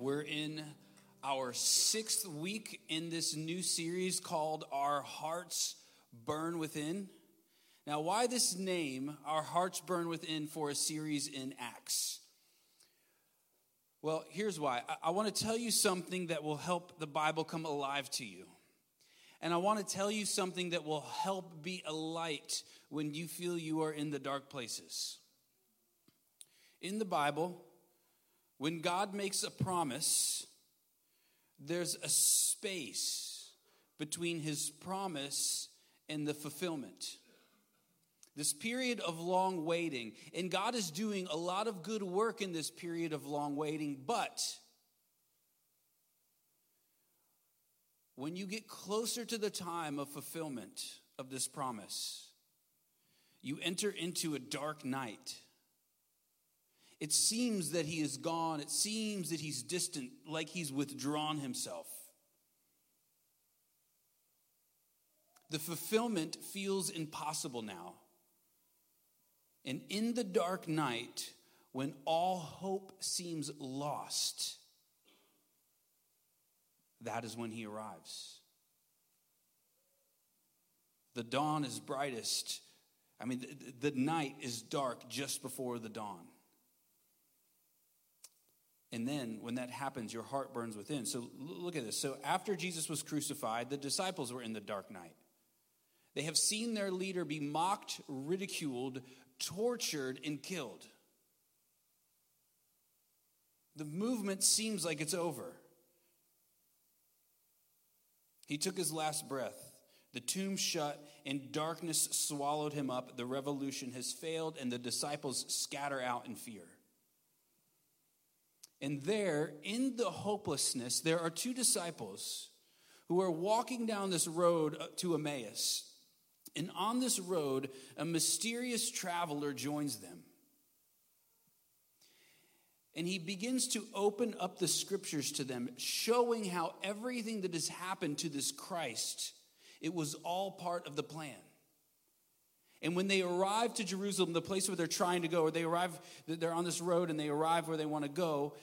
We're in our 6th week in this new series called Our Hearts Burn Within. Now, why this name, Our Hearts Burn Within, for a series in Acts? Well, here's why. I want to tell you something that will help the Bible come alive to you. And I want to tell you something that will help be a light when you feel you are in the dark places. In the Bible, when God makes a promise, there's a space between his promise and the fulfillment. This period of long waiting. And God is doing a lot of good work in this period of long waiting. But when you get closer to the time of fulfillment of this promise, you enter into a dark night. It seems that he is gone. It seems that he's distant, like he's withdrawn himself. The fulfillment feels impossible now. And in the dark night, when all hope seems lost, that is when he arrives. The dawn is brightest. The night is dark just before the dawn. And then when that happens, your heart burns within. So look at this. So after Jesus was crucified, the disciples were in the dark night. They have seen their leader be mocked, ridiculed, tortured, and killed. The movement seems like it's over. He took his last breath. The tomb shut and darkness swallowed him up. The revolution has failed and the disciples scatter out in fear. And there, in the hopelessness, there are two disciples who are walking down this road to Emmaus. And on this road, a mysterious traveler joins them. And he begins to open up the scriptures to them, showing how everything that has happened to this Christ, it was all part of the plan. And when they arrive to Jerusalem, the place where they're trying to go, or they're on this road and they arrive where they want to go,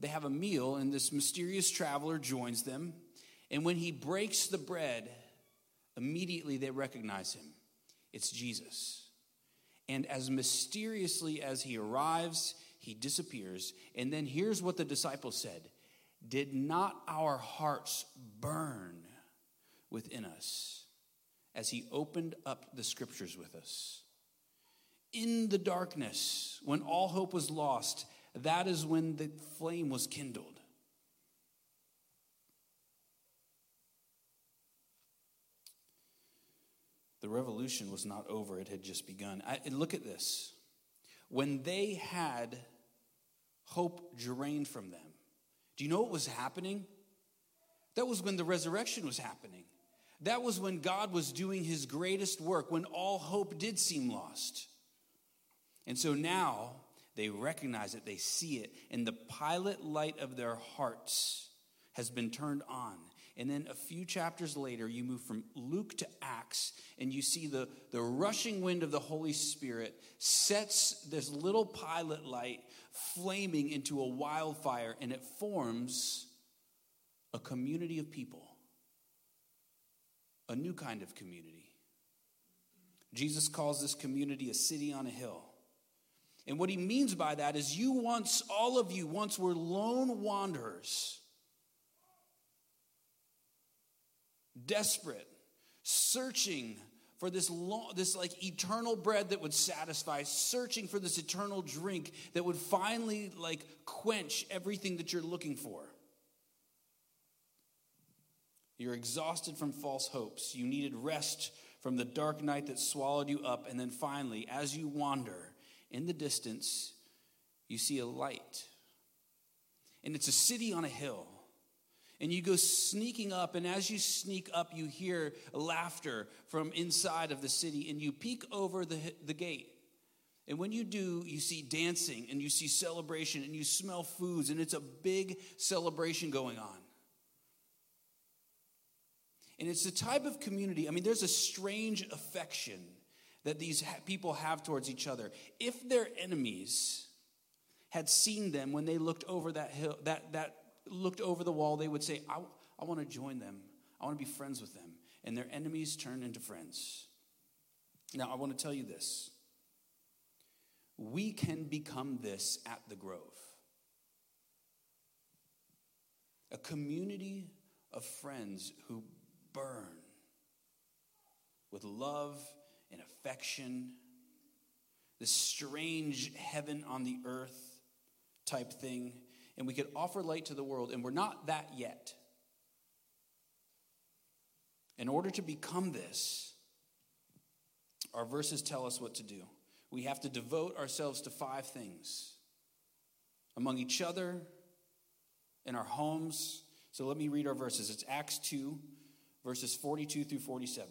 they have a meal and this mysterious traveler joins them. And when he breaks the bread, immediately they recognize him. It's Jesus. And as mysteriously as he arrives, he disappears. And then here's what the disciples said. Did not our hearts burn within us as he opened up the scriptures with us? In the darkness, when all hope was lost, that is when the flame was kindled. The revolution was not over. It had just begun. And look at this. When they had hope drained from them, do you know what was happening? That was when the resurrection was happening. That was when God was doing his greatest work, when all hope did seem lost. And so now they recognize it, they see it, and the pilot light of their hearts has been turned on. And then a few chapters later, you move from Luke to Acts, and you see the rushing wind of the Holy Spirit sets this little pilot light flaming into a wildfire, and it forms a community of people. A new kind of community. Jesus calls this community a city on a hill. And what he means by that is all of you once were lone wanderers, desperate, searching for this eternal bread that would satisfy, searching for this eternal drink that would finally quench everything that you're looking for. You're exhausted from false hopes. You needed rest from the dark night that swallowed you up. And then finally, as you wander in the distance, you see a light. And it's a city on a hill. And you go sneaking up. And as you sneak up, you hear laughter from inside of the city. And you peek over the gate. And when you do, you see dancing and you see celebration and you smell foods. And it's a big celebration going on. And it's the type of community, there's a strange affection that these people have towards each other. If their enemies had seen them when they looked over that hill, that looked over the wall, they would say, I want to join them. I want to be friends with them. And their enemies turned into friends. Now, I want to tell you this. We can become this at the Grove. A community of friends who burn with love and affection, this strange heaven on the earth type thing, and we could offer light to the world, and we're not that yet. In order to become this, our verses tell us what to do. We have to devote ourselves to 5 things: among each other, in our homes. So let me read our verses. It's Acts 2, verses 42 through 47.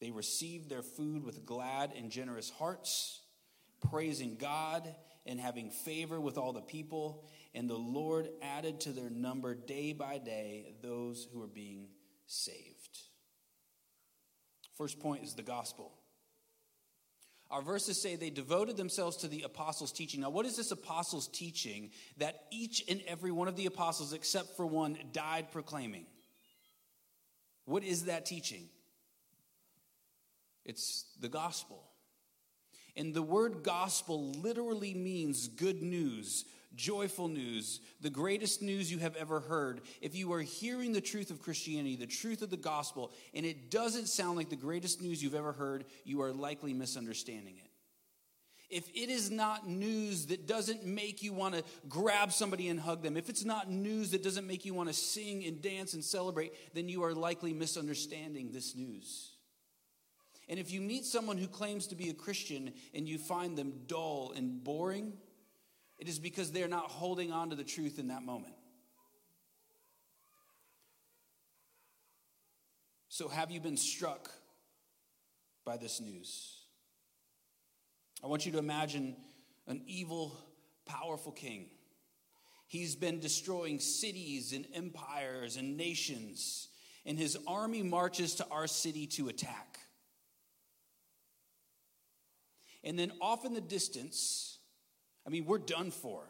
they received their food with glad and generous hearts, praising God and having favor with all the people. And the Lord added to their number day by day those who were being saved. First point is the gospel. Our verses say they devoted themselves to the apostles' teaching. Now, what is this apostles' teaching that each and every one of the apostles, except for one, died proclaiming? What is that teaching? It's the gospel. And the word gospel literally means good news, joyful news, the greatest news you have ever heard. If you are hearing the truth of Christianity, the truth of the gospel, and it doesn't sound like the greatest news you've ever heard, you are likely misunderstanding it. If it is not news that doesn't make you want to grab somebody and hug them, if it's not news that doesn't make you want to sing and dance and celebrate, then you are likely misunderstanding this news. And if you meet someone who claims to be a Christian and you find them dull and boring, it is because they're not holding on to the truth in that moment. So have you been struck by this news? I want you to imagine an evil, powerful king. He's been destroying cities and empires and nations, and his army marches to our city to attack. And then off in the distance, we're done for.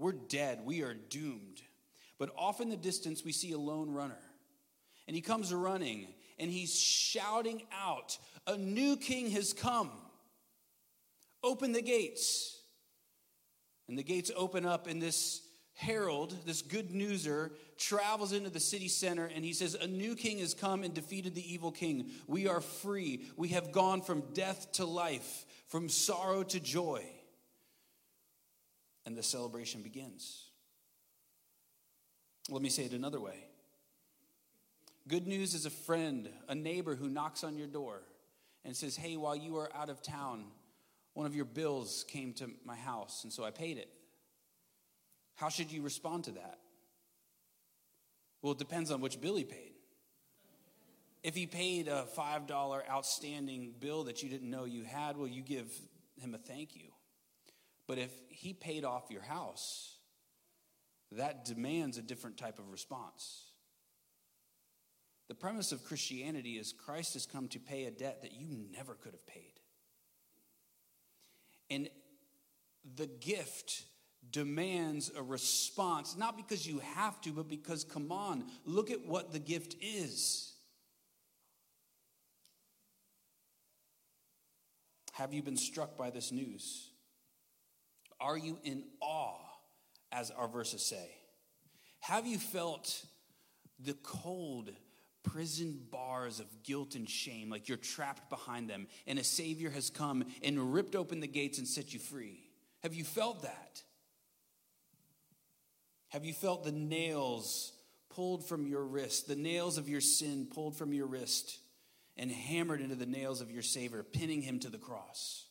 We're dead. We are doomed. But off in the distance, we see a lone runner. And he comes running, and he's shouting out, "A new king has come. Open the gates." And the gates open up, and this herald, this good newser, travels into the city center, and he says, "A new king has come and defeated the evil king. We are free. We have gone from death to life, from sorrow to joy." And the celebration begins. Let me say it another way. Good news is a friend, a neighbor who knocks on your door and says, "Hey, while you were out of town, one of your bills came to my house, and so I paid it." How should you respond to that? Well, it depends on which bill he paid. If he paid a $5 outstanding bill that you didn't know you had, well, you give him a thank you. But if he paid off your house, that demands a different type of response. The premise of Christianity is Christ has come to pay a debt that you never could have paid. And the gift demands a response, not because you have to, but because, come on, look at what the gift is. Have you been struck by this news? Are you in awe, as our verses say? Have you felt the cold prison bars of guilt and shame, like you're trapped behind them, and a Savior has come and ripped open the gates and set you free? Have you felt that? Have you felt the nails pulled from your wrist, the nails of your sin pulled from your wrist, and hammered into the nails of your Savior, pinning him to the cross?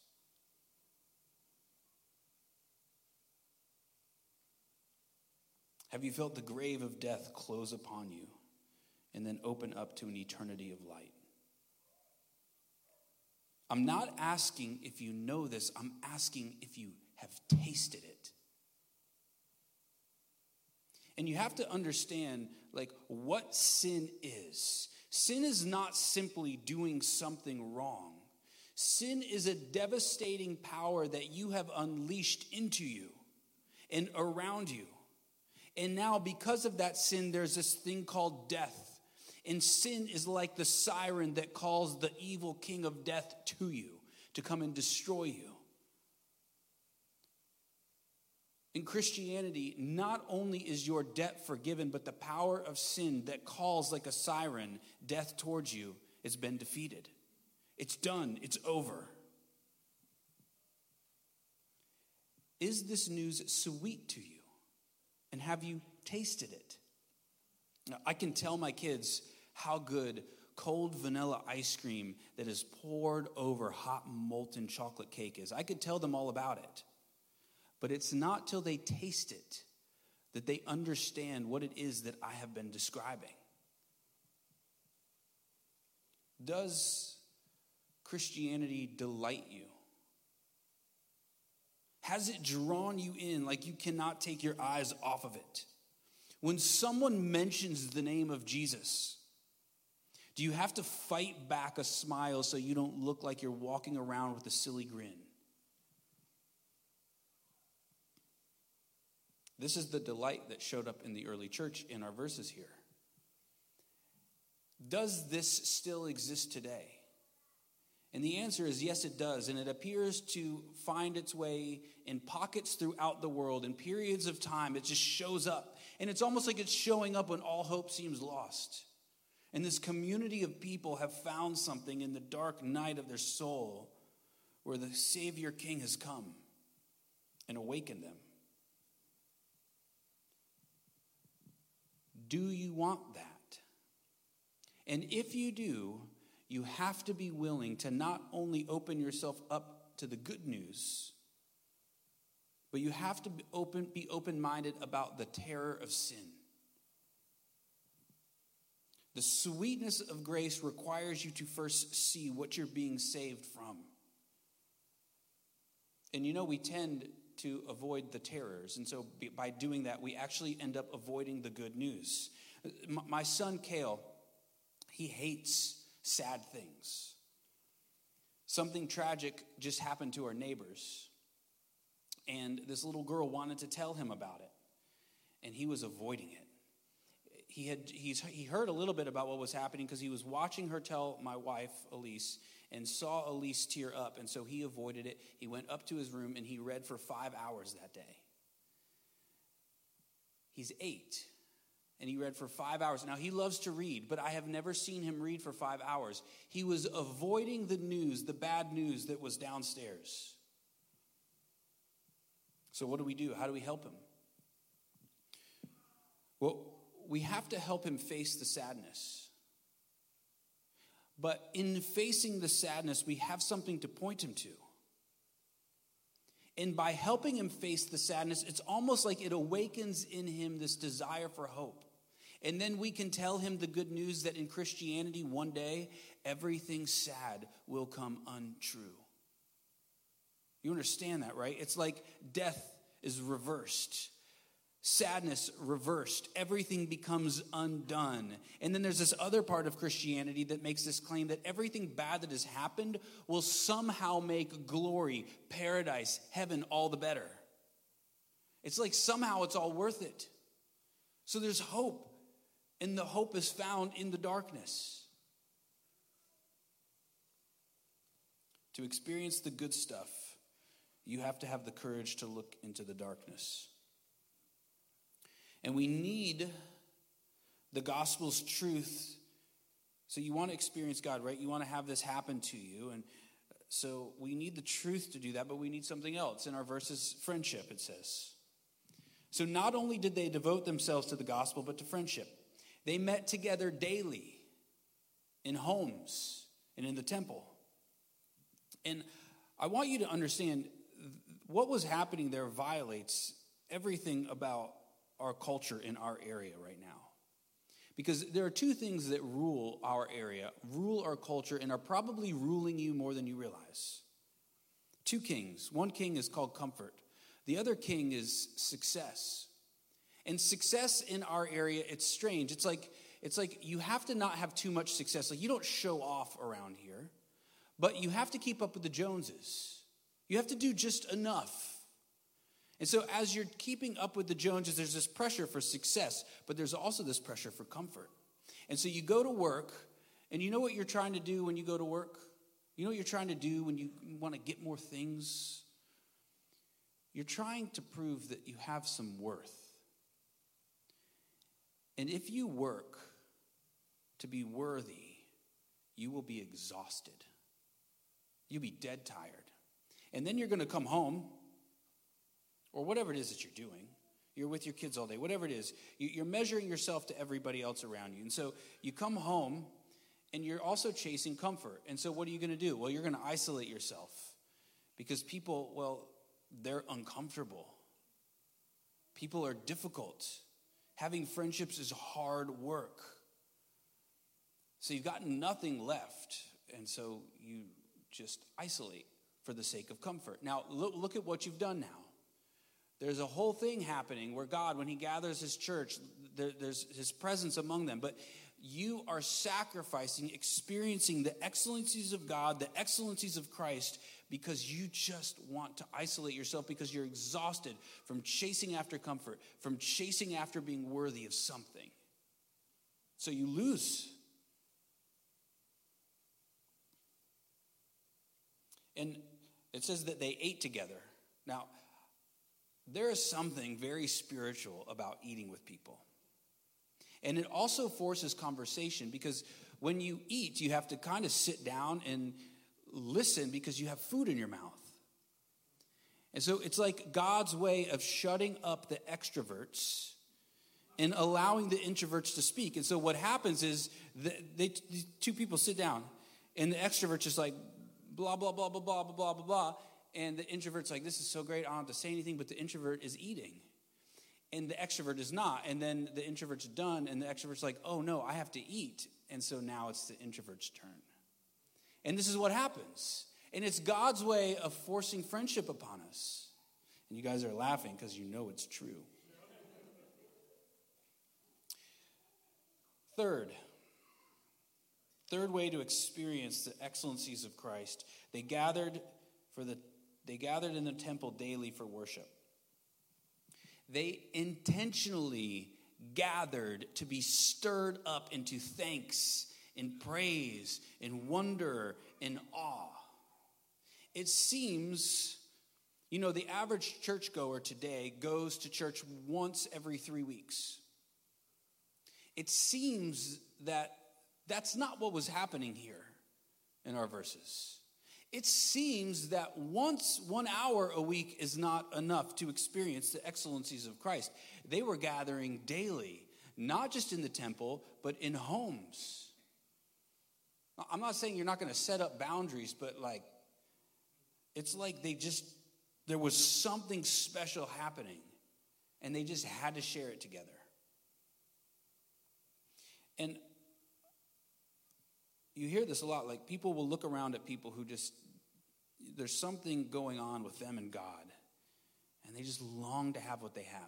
Have you felt the grave of death close upon you and then open up to an eternity of light? I'm not asking if you know this. I'm asking if you have tasted it. And you have to understand, like, what sin is. Sin is not simply doing something wrong. Sin is a devastating power that you have unleashed into you and around you. And now, because of that sin, there's this thing called death. And sin is like the siren that calls the evil king of death to you to come and destroy you. In Christianity, not only is your debt forgiven, but the power of sin that calls like a siren death towards you has been defeated. It's done. It's over. Is this news sweet to you? And have you tasted it? Now, I can tell my kids how good cold vanilla ice cream that is poured over hot molten chocolate cake is. I could tell them all about it. But it's not till they taste it that they understand what it is that I have been describing. Does Christianity delight you? Has it drawn you in like you cannot take your eyes off of it? When someone mentions the name of Jesus, do you have to fight back a smile so you don't look like you're walking around with a silly grin? This is the delight that showed up in the early church in our verses here. Does this still exist today? And the answer is yes, it does. And it appears to find its way in pockets throughout the world. In periods of time, it just shows up. And it's almost like it's showing up when all hope seems lost. And this community of people have found something in the dark night of their soul where the Savior King has come and awakened them. Do you want that? And if you do, you have to be willing to not only open yourself up to the good news, but you have to be open-minded about the terror of sin. The sweetness of grace requires you to first see what you're being saved from. And you know, we tend to avoid the terrors. And so by doing that, we actually end up avoiding the good news. My son, Kale, he hates sad things. Something tragic just happened to our neighbors, and this little girl wanted to tell him about it, and he was avoiding it. He heard a little bit about what was happening because he was watching her tell my wife, Elise, and saw Elise tear up, and so he avoided it. He went up to his room, and he read for 5 hours that day. He's 8. And he read for 5 hours. Now, he loves to read, but I have never seen him read for 5 hours. He was avoiding the news, the bad news that was downstairs. So what do we do? How do we help him? Well, we have to help him face the sadness. But in facing the sadness, we have something to point him to. And by helping him face the sadness, it's almost like it awakens in him this desire for hope. And then we can tell him the good news that in Christianity, one day, everything sad will come untrue. You understand that, right? It's like death is reversed. Sadness reversed. Everything becomes undone. And then there's this other part of Christianity that makes this claim that everything bad that has happened will somehow make glory, paradise, heaven all the better. It's like somehow it's all worth it. So there's hope, and the hope is found in the darkness. To experience the good stuff, you have to have the courage to look into the darkness. And we need the gospel's truth. So you want to experience God, right? You want to have this happen to you. And so we need the truth to do that, but we need something else. In our verses, friendship, it says. So not only did they devote themselves to the gospel, but to friendship. They met together daily in homes and in the temple. And I want you to understand what was happening there violates everything about our culture in our area right now. Because there are two things that rule our area, rule our culture, and are probably ruling you more than you realize. Two kings. One king is called comfort. The other king is success. And success in our area, it's strange. It's like you have to not have too much success. Like, you don't show off around here, but you have to keep up with the Joneses. You have to do just enough. And so as you're keeping up with the Joneses, there's this pressure for success, but there's also this pressure for comfort. And so you go to work, and you know what you're trying to do when you go to work? You know what you're trying to do when you want to get more things? You're trying to prove that you have some worth. And if you work to be worthy, you will be exhausted. You'll be dead tired. And then you're going to come home, or whatever it is that you're doing. You're with your kids all day, whatever it is. You're measuring yourself to everybody else around you. And so you come home, and you're also chasing comfort. And so what are you going to do? Well, you're going to isolate yourself because people, well, they're uncomfortable. People are difficult. Having friendships is hard work. So you've got nothing left, and so you just isolate for the sake of comfort. Now, look at what you've done now. There's a whole thing happening where God, when he gathers his church, there's his presence among them. But you are sacrificing, experiencing the excellencies of God, the excellencies of Christ, because you just want to isolate yourself because you're exhausted from chasing after comfort, from chasing after being worthy of something. So you lose. And it says that they ate together. Now, there is something very spiritual about eating with people. And it also forces conversation, because when you eat, you have to kind of sit down and listen because you have food in your mouth. And so it's like God's way of shutting up the extroverts and allowing the introverts to speak. And so what happens is the two people sit down, and the extrovert's just like, blah, blah, blah, blah, blah, blah, blah, blah, blah. And the introvert's like, this is so great, I don't have to say anything. But the introvert is eating, and the extrovert is not. And then the introvert's done, and the extrovert's like, oh, no, I have to eat. And so now it's the introvert's turn. And this is what happens. And it's God's way of forcing friendship upon us. And you guys are laughing because you know it's true. Third way to experience the excellencies of Christ. They gathered in the temple daily for worship. They intentionally gathered to be stirred up into thanks and praise and wonder and awe. It seems, you know, the average churchgoer today goes to church once every 3 weeks. It seems that that's not what was happening here in our verses. It seems that 1 hour a week is not enough to experience the excellencies of Christ. They were gathering daily, not just in the temple, but in homes. I'm not saying you're not going to set up boundaries, but like, it's like there was something special happening, and they just had to share it together. And you hear this a lot, like people will look around at people who just, there's something going on with them and God, and they just long to have what they have.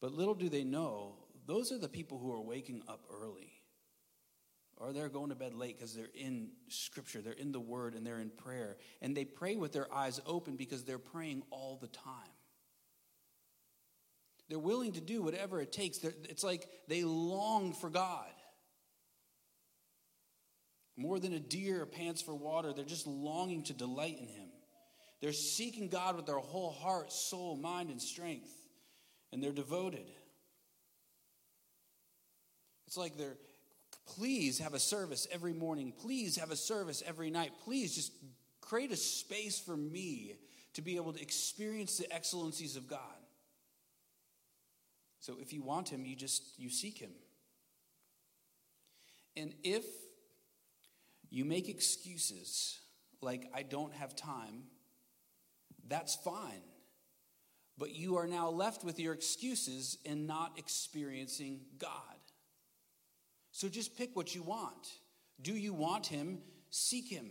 But little do they know, those are the people who are waking up early, or they're going to bed late because they're in Scripture, they're in the Word, and they're in prayer. And they pray with their eyes open because they're praying all the time. They're willing to do whatever it takes. It's like they long for God. More than a deer pants for water, they're just longing to delight in him. They're seeking God with their whole heart, soul, mind, and strength. And they're devoted. It's like they're, please have a service every morning. Please have a service every night. Please just create a space for me to be able to experience the excellencies of God. So if you want him, you seek him. And if you make excuses like, I don't have time, that's fine. but you are now left with your excuses and not experiencing God. So just pick what you want. Do you want him? Seek him.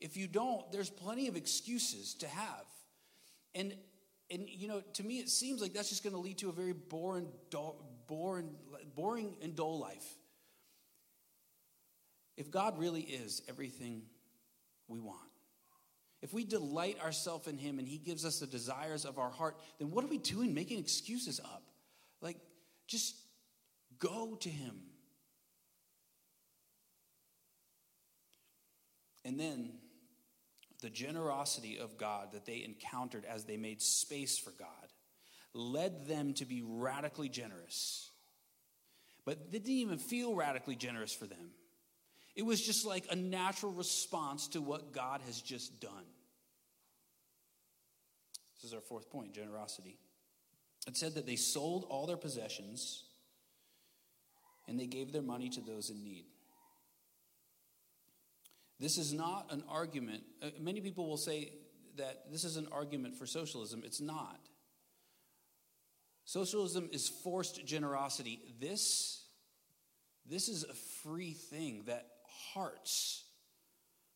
If you don't, there's plenty of excuses to have. And you know, to me, it seems like that's just going to lead to a very boring and dull life. If God really is everything we want, if we delight ourselves in him and he gives us the desires of our heart, then what are we doing making excuses up? Like, just go to him. And then the generosity of God that they encountered as they made space for God led them to be radically generous. But they didn't even feel radically generous for them. It was just like a natural response to what God has just done. This is our fourth point, generosity. It said that they sold all their possessions and they gave their money to those in need. This is not an argument. Many people will say that this is an argument for socialism. It's not. Socialism is forced generosity. This is a free thing that hearts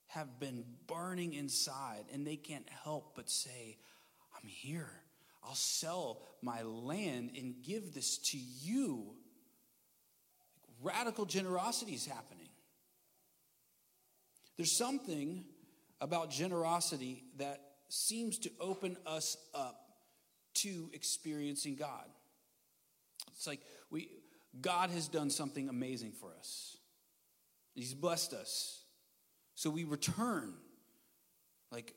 have been burning inside, and they can't help but say, I'm here. I'll sell my land and give this to you. Radical generosity is happening. There's something about generosity that seems to open us up to experiencing God. It's like God has done something amazing for us. He's blessed us. So we return, like,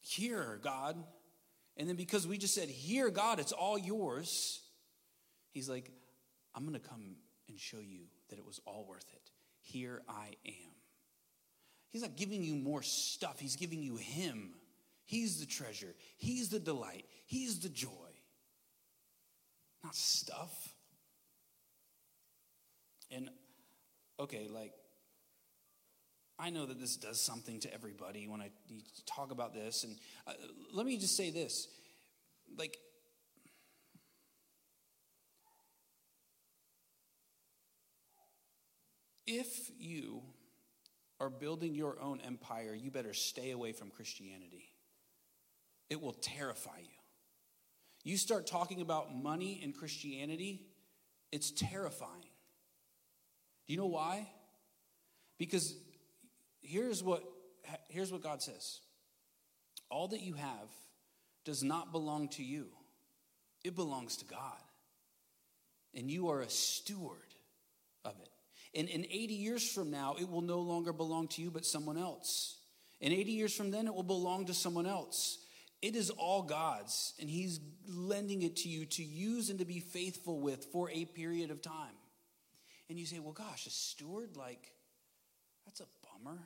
here, God. And then because we just said, here, God, it's all yours, he's like, I'm going to come and show you that it was all worth it. Here I am. He's not giving you more stuff. He's giving you him. He's the treasure. He's the delight. He's the joy. Not stuff. And, okay, like, I know that this does something to everybody when I talk about this. And let me just say this. Like, if you are building your own empire, you better stay away from Christianity. It will terrify you. You start talking about money and Christianity, it's terrifying. Do you know why? Because here's what God says. All that you have does not belong to you. It belongs to God. And you are a steward of it. And in 80 years from now, it will no longer belong to you but someone else. In 80 years from then, it will belong to someone else. It is all God's, and he's lending it to you to use and to be faithful with for a period of time. And you say, well, gosh, a steward, like, that's a bummer.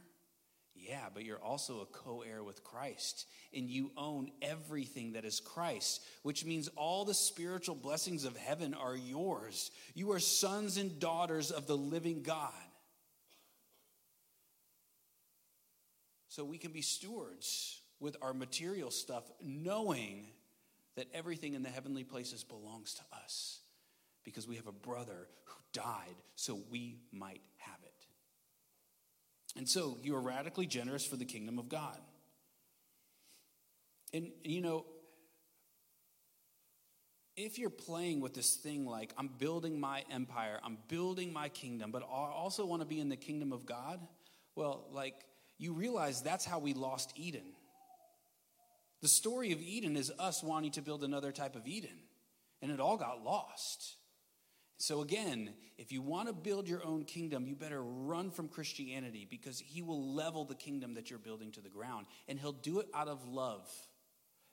Yeah, but you're also a co-heir with Christ, and you own everything that is Christ, which means all the spiritual blessings of heaven are yours. You are sons and daughters of the living God. So we can be stewards with our material stuff, knowing that everything in the heavenly places belongs to us, because we have a brother who died so we might have it. And so you are radically generous for the kingdom of God. And, you know, if you're playing with this thing like, I'm building my empire, I'm building my kingdom, but I also want to be in the kingdom of God, well, like, you realize that's how we lost Eden. The story of Eden is us wanting to build another type of Eden, and it all got lost. So again, if you want to build your own kingdom, you better run from Christianity, because he will level the kingdom that you're building to the ground, and he'll do it out of love,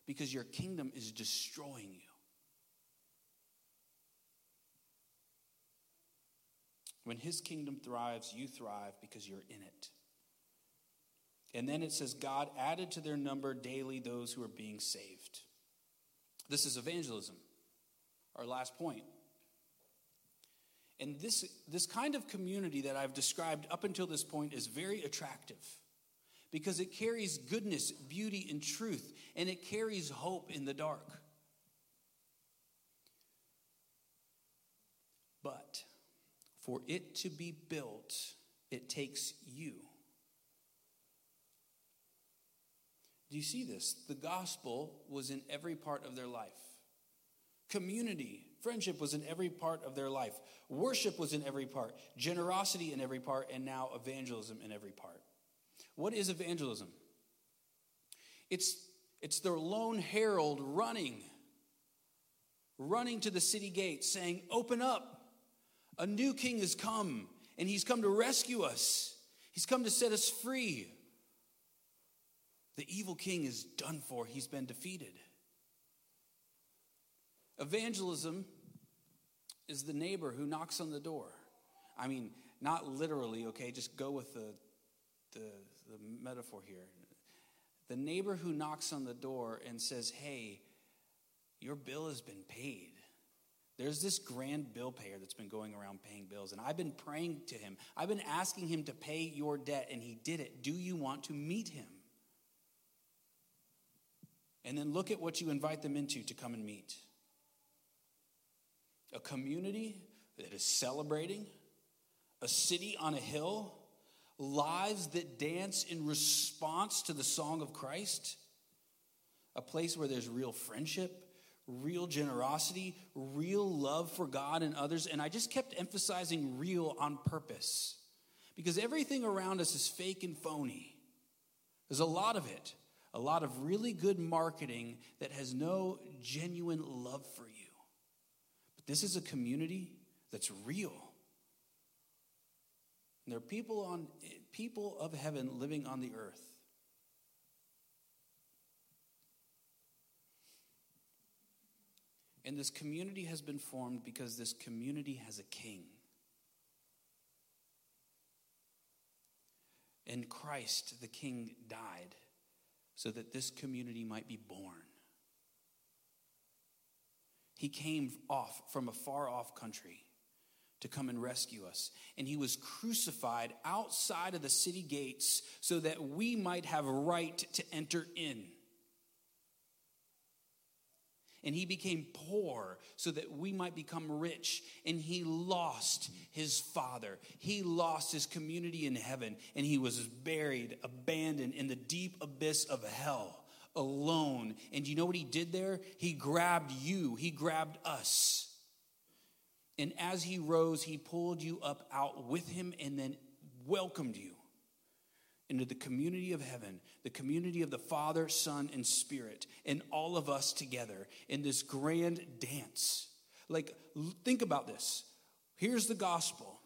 because your kingdom is destroying you. When his kingdom thrives, you thrive because you're in it. And then it says, God added to their number daily those who are being saved. This is evangelism, our last point. And this kind of community that I've described up until this point is very attractive, because it carries goodness, beauty, and truth, and it carries hope in the dark. But for it to be built, it takes you. Do you see this? The gospel was in every part of their life. Community, friendship was in every part of their life. Worship was in every part. Generosity in every part. And now evangelism in every part. What is evangelism? It's the lone herald running to the city gate saying, "Open up. A new king has come, and he's come to rescue us. He's come to set us free. The evil king is done for. He's been defeated." Evangelism is the neighbor who knocks on the door. I mean, not literally, okay? Just go with the metaphor here. The neighbor who knocks on the door and says, "Hey, your bill has been paid. There's this grand bill payer that's been going around paying bills, and I've been praying to him. I've been asking him to pay your debt, and he did it. Do you want to meet him?" And then look at what you invite them into to come and meet. A community that is celebrating, a city on a hill, lives that dance in response to the song of Christ, a place where there's real friendship, real generosity, real love for God and others. And I just kept emphasizing real on purpose, because everything around us is fake and phony. There's a lot of it, a lot of really good marketing that has no genuine love for you. But this is a community that's real. And there are people of heaven living on the earth. And this community has been formed because this community has a king. And Christ, the king, died so that this community might be born. He came off from a far-off country to come and rescue us. And he was crucified outside of the city gates so that we might have a right to enter in. And he became poor so that we might become rich. And he lost his father. He lost his community in heaven. And he was buried, abandoned in the deep abyss of hell, alone. And you know what he did there? He grabbed you. He grabbed us. And as he rose, he pulled you up out with him and then welcomed you into the community of heaven, the community of the Father, Son, and Spirit, and all of us together in this grand dance. Like, think about this. Here's the gospel.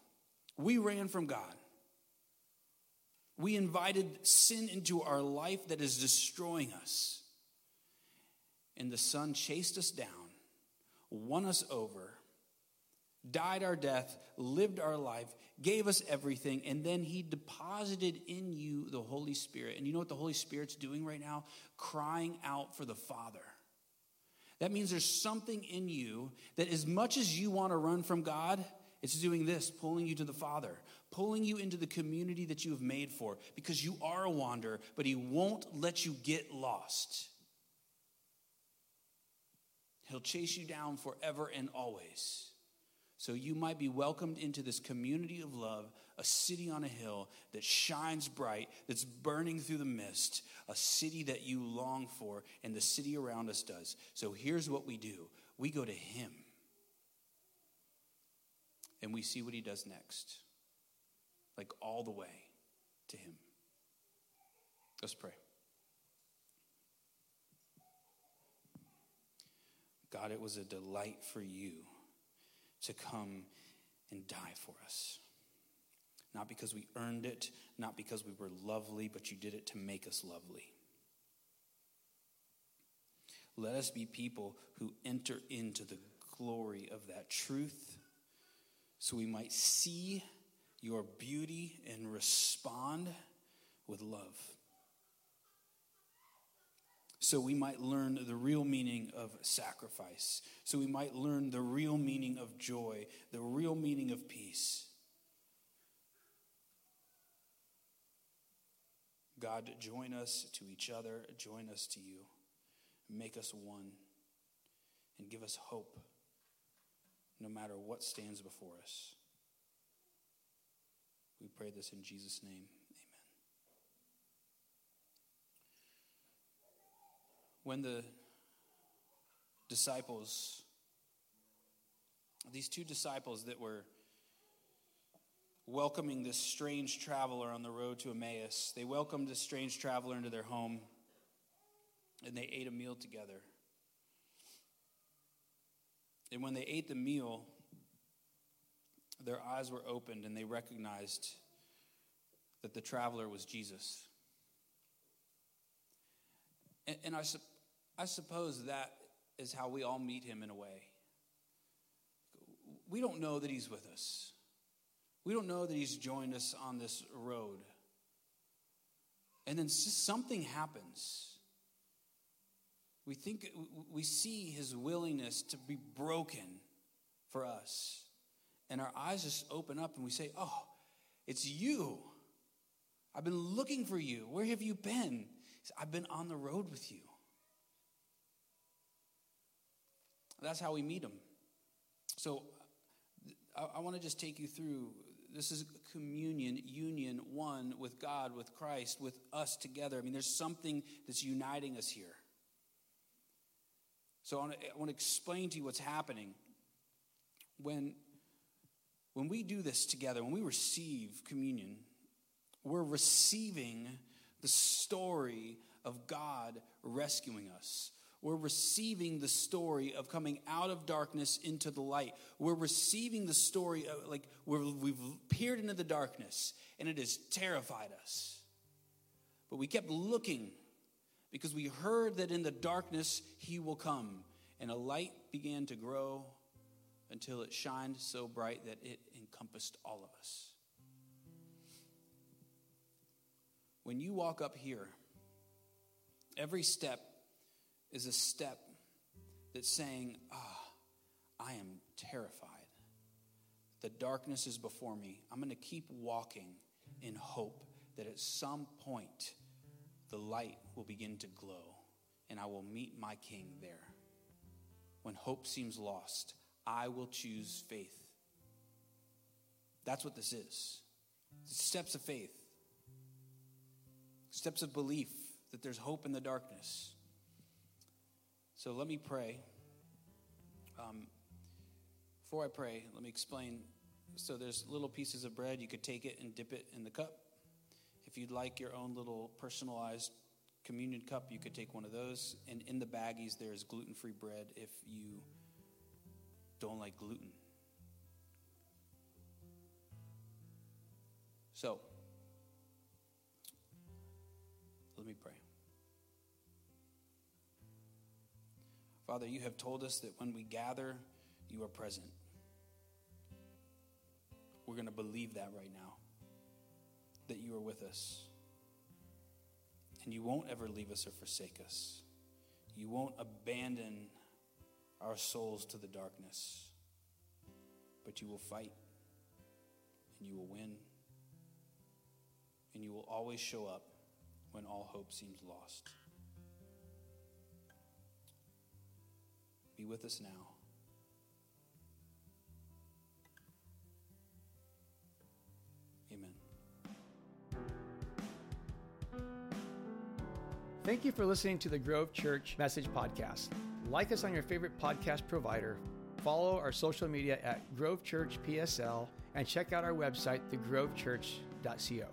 We ran from God. We invited sin into our life that is destroying us. And the Son chased us down, won us over, died our death, lived our life, gave us everything, and then he deposited in you the Holy Spirit. And you know what the Holy Spirit's doing right now? Crying out for the Father. That means there's something in you that, as much as you want to run from God, it's doing this, pulling you to the Father, pulling you into the community that you have made for, because you are a wanderer, but he won't let you get lost. He'll chase you down forever and always. So you might be welcomed into this community of love, a city on a hill that shines bright, that's burning through the mist, a city that you long for, and the city around us does. So here's what we do. We go to him, and we see what he does next, like all the way to him. Let's pray. God, it was a delight for you to come and die for us. Not because we earned it, not because we were lovely, but you did it to make us lovely. Let us be people who enter into the glory of that truth, so we might see your beauty and respond with love. So we might learn the real meaning of sacrifice. So we might learn the real meaning of joy, the real meaning of peace. God, join us to each other, join us to you. Make us one and give us hope no matter what stands before us. We pray this in Jesus' name. When the disciples, these two disciples that were welcoming this strange traveler on the road to Emmaus, they welcomed this strange traveler into their home, and they ate a meal together. And when they ate the meal, their eyes were opened, and they recognized that the traveler was Jesus. And I suppose that is how we all meet him in a way. We don't know that he's with us. We don't know that he's joined us on this road. And then something happens. We think we see his willingness to be broken for us. And our eyes just open up and we say, oh, it's you. I've been looking for you. Where have you been? I've been on the road with you. That's how we meet him. So I want to just take you through. This is communion, union, one with God, with Christ, with us together. I mean, there's something that's uniting us here. So I want to explain to you what's happening. When we do this together, when we receive communion, we're receiving the story of God rescuing us. We're receiving the story of coming out of darkness into the light. We're receiving the story of, like, we've peered into the darkness, and it has terrified us. But we kept looking because we heard that in the darkness he will come. And a light began to grow until it shined so bright that it encompassed all of us. When you walk up here, every step is a step that's saying, I am terrified. The darkness is before me. I'm going to keep walking in hope that at some point the light will begin to glow and I will meet my King there. When hope seems lost, I will choose faith. That's what this is. It's steps of faith. Steps of belief that there's hope in the darkness. So let me pray. Before I pray, let me explain. So there's little pieces of bread. You could take it and dip it in the cup. If you'd like your own little personalized communion cup, you could take one of those. And in the baggies, there's gluten-free bread if you don't like gluten. So let me pray. Father, you have told us that when we gather, you are present. We're going to believe that right now, that you are with us. And you won't ever leave us or forsake us. You won't abandon our souls to the darkness, but you will fight and you will win and you will always show up when all hope seems lost. Be with us now. Amen. Thank you for listening to the Grove Church Message Podcast. Like us on your favorite podcast provider. Follow our social media at Grove Church PSL and check out our website, thegrovechurch.co.